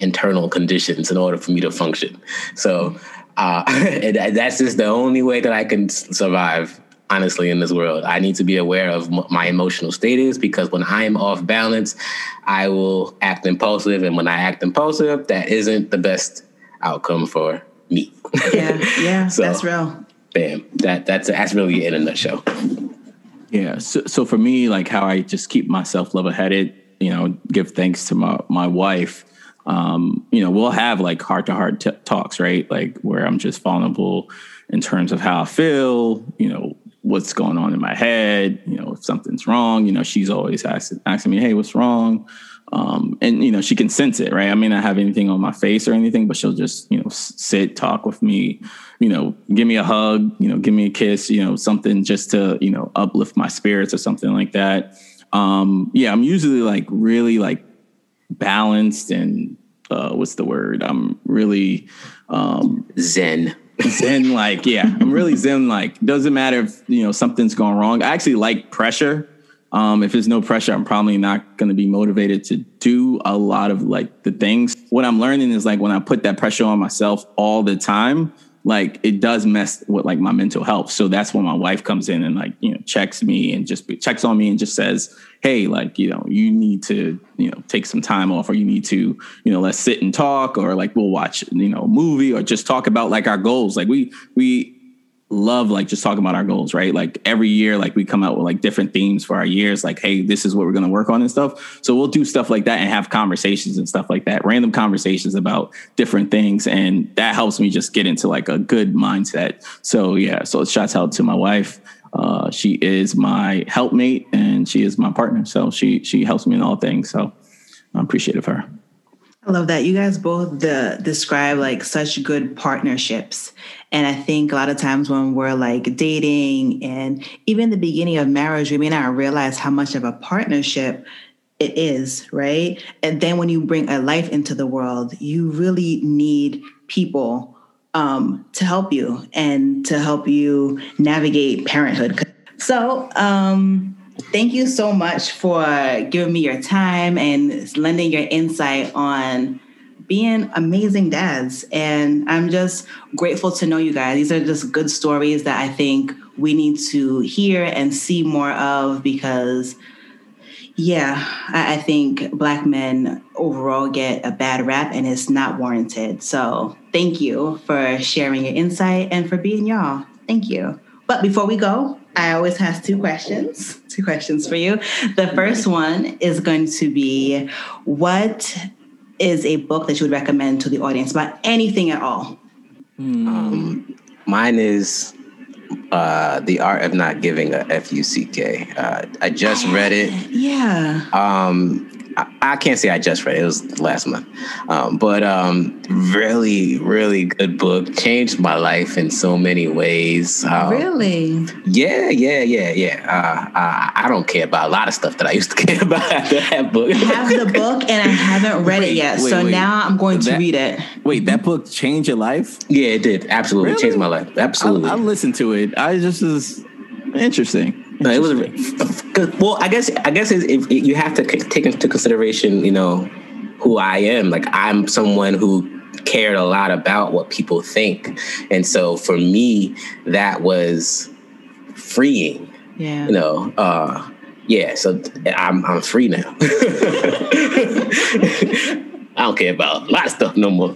internal conditions in order for me to function. So uh, that's just the only way that I can survive. Honestly, in this world, I need to be aware of m- my emotional status, because when I am off balance, I will act impulsive. And when I act impulsive, that isn't the best outcome for me. Yeah, yeah, so, that's real. Bam, that, that's, that's really it in a nutshell. Yeah, so, so for me, like how I just keep myself level-headed, you know, give thanks to my, my wife. Um, you know, we'll have like heart-to-heart t- talks, right? Like where I'm just vulnerable in terms of how I feel, you know, what's going on in my head, you know, if something's wrong, you know, she's always asking, asking me, hey, what's wrong? Um, and, you know, she can sense it, right? I may not have anything on my face or anything, but she'll just, you know, sit, talk with me, you know, give me a hug, you know, give me a kiss, you know, something just to, you know, uplift my spirits or something like that. Um, yeah, I'm usually like really like balanced and uh, what's the word? I'm really um, zen. Zen like, yeah, I'm really zen like. Doesn't matter if, you know, something's going wrong. I actually like pressure. Um, if there's no pressure, I'm probably not going to be motivated to do a lot of like the things. What I'm learning is like when I put that pressure on myself all the time, like it does mess with like my mental health. So that's when my wife comes in and like, you know, checks me and just checks on me and just says, hey, like, you know, you need to, you know, take some time off, or you need to, you know, let's sit and talk, or like we'll watch, you know, a movie, or just talk about like our goals. Like we, we, love like just talking about our goals, right? Like every year, like we come out with like different themes for our years, like, hey, this is what we're going to work on and stuff. So we'll do stuff like that and have conversations and stuff like that, random conversations about different things. And that helps me just get into like a good mindset. So yeah, so shouts out to my wife. Uh, she is my helpmate and she is my partner. So she, she helps me in all things. So I'm appreciative of her. I love that. You guys both the, describe like such good partnerships. And I think a lot of times when we're like dating and even the beginning of marriage, we may not realize how much of a partnership it is, right? And then when you bring a life into the world, you really need people um, to help you and to help you navigate parenthood. So, um, thank you so much for giving me your time and lending your insight on being amazing dads. And I'm just grateful to know you guys. These are just good stories that I think we need to hear and see more of, because, yeah, I, I think Black men overall get a bad rap and it's not warranted. So thank you for sharing your insight and for being y'all. Thank you. But before we go, I always have two questions, two questions for you. The first one is going to be, what is a book that you would recommend to the audience about anything at all? Mm. Um, mine is uh, The Art of Not Giving a F U C K. Uh, I just read it. Yeah. Um, I can't say I just read it. It was last month. Um, but um, really, really good book. Changed my life in so many ways. Um, really? Yeah, yeah, yeah, yeah. Uh, uh, I don't care about a lot of stuff that I used to care about after that book. I have the book and I haven't read wait, it yet. Wait, so wait. now I'm going that, to read it. Wait, that book changed your life? Yeah, it did. Absolutely. Really? It changed my life. Absolutely. I, I listened to it. I just was interesting. No, it was well. I guess. I guess it's, if you have to take into consideration, you know, who I am. Like I'm someone who cared a lot about what people think, and so for me, that was freeing. Yeah. You know. Uh, yeah. So I'm I'm free now. I don't care about a lot of stuff no more.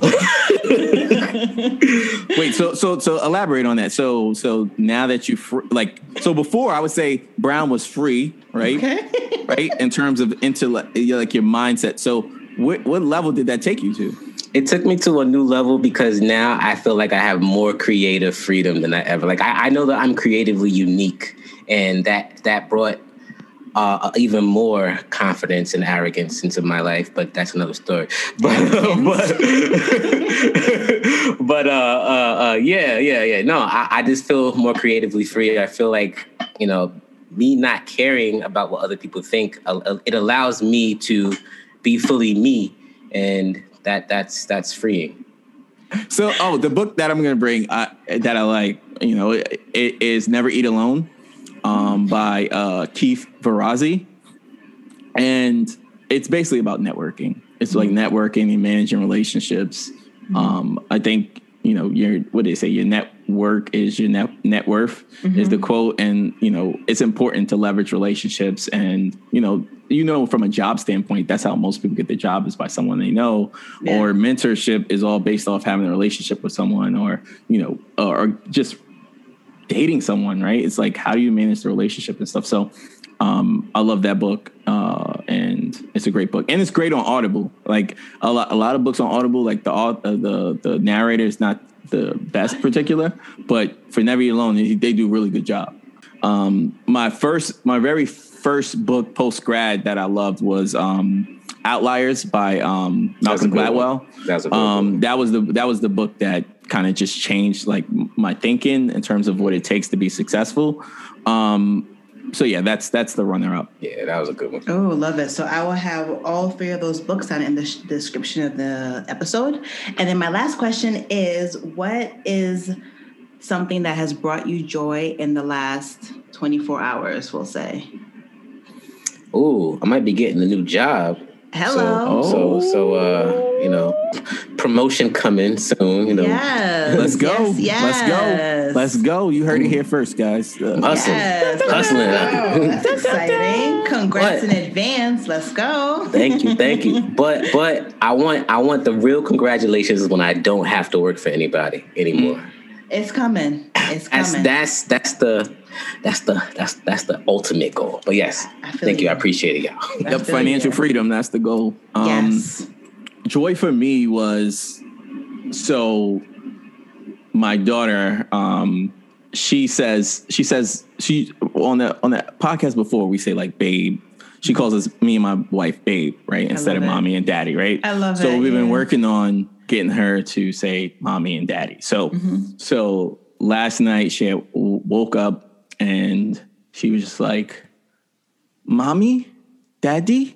Wait, so so so elaborate on that. So so now that you fr- like so before I would say Brown was free, right? Okay. Right, in terms of intellect, like your mindset. So what what level did that take you to? It took me to a new level because now I feel like I have more creative freedom than I ever. Like I, I know that I'm creatively unique, and that that brought Uh, even more confidence and arrogance into my life, but that's another story. But but, but uh, uh, uh, yeah, yeah, yeah. No, I, I just feel more creatively free. I feel like, you know, me not caring about what other people think, uh, it allows me to be fully me, and that that's that's freeing. So, oh, the book that I'm gonna bring uh, that I like, you know, it, it is Never Eat Alone. Um, by uh, Keith Ferrazzi, and it's basically about networking. It's mm-hmm. like networking and managing relationships. Mm-hmm. Um, I think you know your what they say your network is your net net worth mm-hmm. is the quote, and you know it's important to leverage relationships. And you know you know from a job standpoint, that's how most people get their job is by someone they know, yeah. or mentorship is all based off having a relationship with someone, or you know, or, or just. dating someone, right? It's like, how do you manage the relationship and stuff? So um, I love that book. Uh, and it's a great book. And it's great on Audible. Like a lot, a lot of books on Audible, like the uh, the the narrator is not the best particular, but for Never Eat Alone, they, they do a really good job. Um, my first, my very first book post-grad that I loved was um, Outliers by um, Malcolm Gladwell. That, um, that was the that was the book that kind of just changed like my thinking in terms of what it takes to be successful. Um, so yeah, that's, that's the runner up. Yeah, that was a good one. Oh, love it. So I will have all three of those books down in the sh- description of the episode. And then my last question is, what is something that has brought you joy in the last twenty-four hours, we'll say? Oh, I might be getting a new job. Hello. So, so, so uh, you know, promotion coming soon, you know. Yes, Let's go. Yes, yes. Let's go. Let's go. You heard it here first, guys. Uh, hustling. Yes. Hustling. Oh, that's exciting. Congrats but, in advance. Let's go. Thank you. Thank you. But but I want I want the real congratulations when I don't have to work for anybody anymore. It's coming. It's coming. That's that's that's the That's the that's that's the ultimate goal. But yes, thank you. you. I appreciate it, y'all. Yep, financial you. freedom. That's the goal. Um, yes. Joy for me was so. My daughter, um, she says she says she on the on the podcast before we say like babe. She calls us me and my wife babe, right? Instead of it. mommy and daddy, right? I love it. So that, we've yeah. been working on getting her to say mommy and daddy. So mm-hmm. so last night she had woke up. And she was just like, mommy, daddy,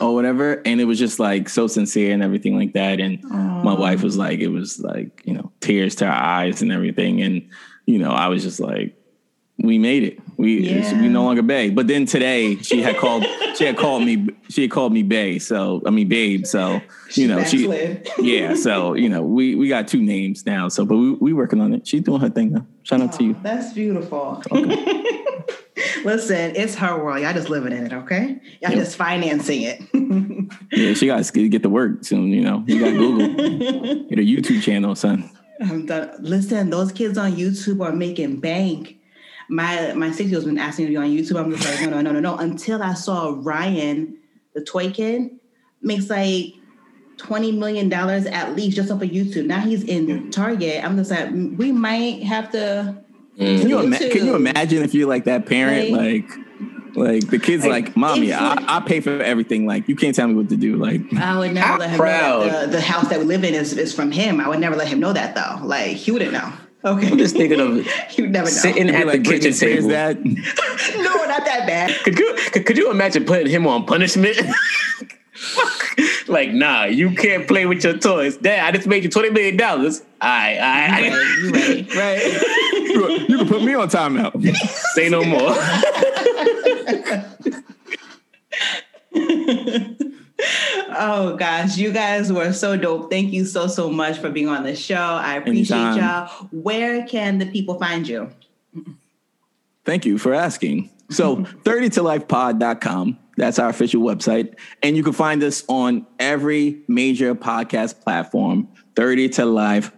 or whatever. And it was just like so sincere and everything like that. And Aww. my wife was like, it was like, you know, tears to our eyes and everything. And, you know, I was just like, we made it. We yeah. we no longer bae. But then today she had called she had called me she had called me bae. So I mean babe. So you know she yeah. So you know we, we got two names now. So but we we working on it. She's doing her thing now. Shout out oh, to you. That's beautiful. Okay. Listen, it's her world. Y'all just living in it, okay? Y'all yep. just financing it. Yeah, she got to get to work soon. You know, you got Google, get a YouTube channel, son. I'm done. Listen, those kids on YouTube are making bank. My my six year old's been asking me to be on YouTube. I'm just like, no, no, no, no, no. Until I saw Ryan, the toy kid, makes like twenty million dollars at least just off of YouTube. Now he's in Target. I'm just like, we might have to. Mm. Can you ima- can you imagine if you're like that parent, like, like, like the kid's like, like mommy, I, like, I pay for everything. Like, you can't tell me what to do. Like, I would never let him proud. know that the, the house that we live in is, is from him. I would never let him know that though. Like, he wouldn't know. Okay. I'm just thinking of you never know. sitting at like the kitchen table. That. No, not that bad. Could you could, could you imagine putting him on punishment? Like, nah, you can't play with your toys. Dad, I just made you twenty million dollars. All right, all right. You ready, you ready. Right. You, you can put me on timeout. Say no more. Oh gosh, you guys were so dope. Thank you so, so much for being on the show. I appreciate Anytime. y'all. Where can the people find you? Thank you for asking. So thirty to life pod dot com That's our official website. And you can find us on every major podcast platform, thirty to Life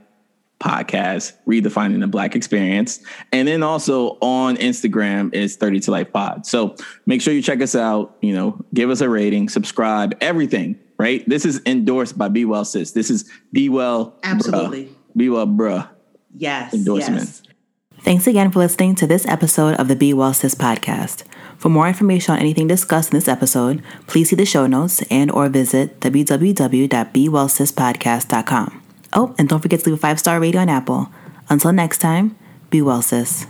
Podcast, Redefining the Black Experience. And then also on Instagram is thirty to Life Pod. So make sure you check us out, you know, give us a rating, subscribe, everything, right? This is endorsed by Be Well Sis. This is Be Well. Absolutely. Bruh. Be Well Bruh. Yes. Endorsement. Yes. Thanks again for listening to this episode of the Be Well Sis podcast. For more information on anything discussed in this episode, please see the show notes and or visit w w w dot be well sis podcast dot com. Oh, and don't forget to leave a five-star rating on Apple. Until next time, be well, sis.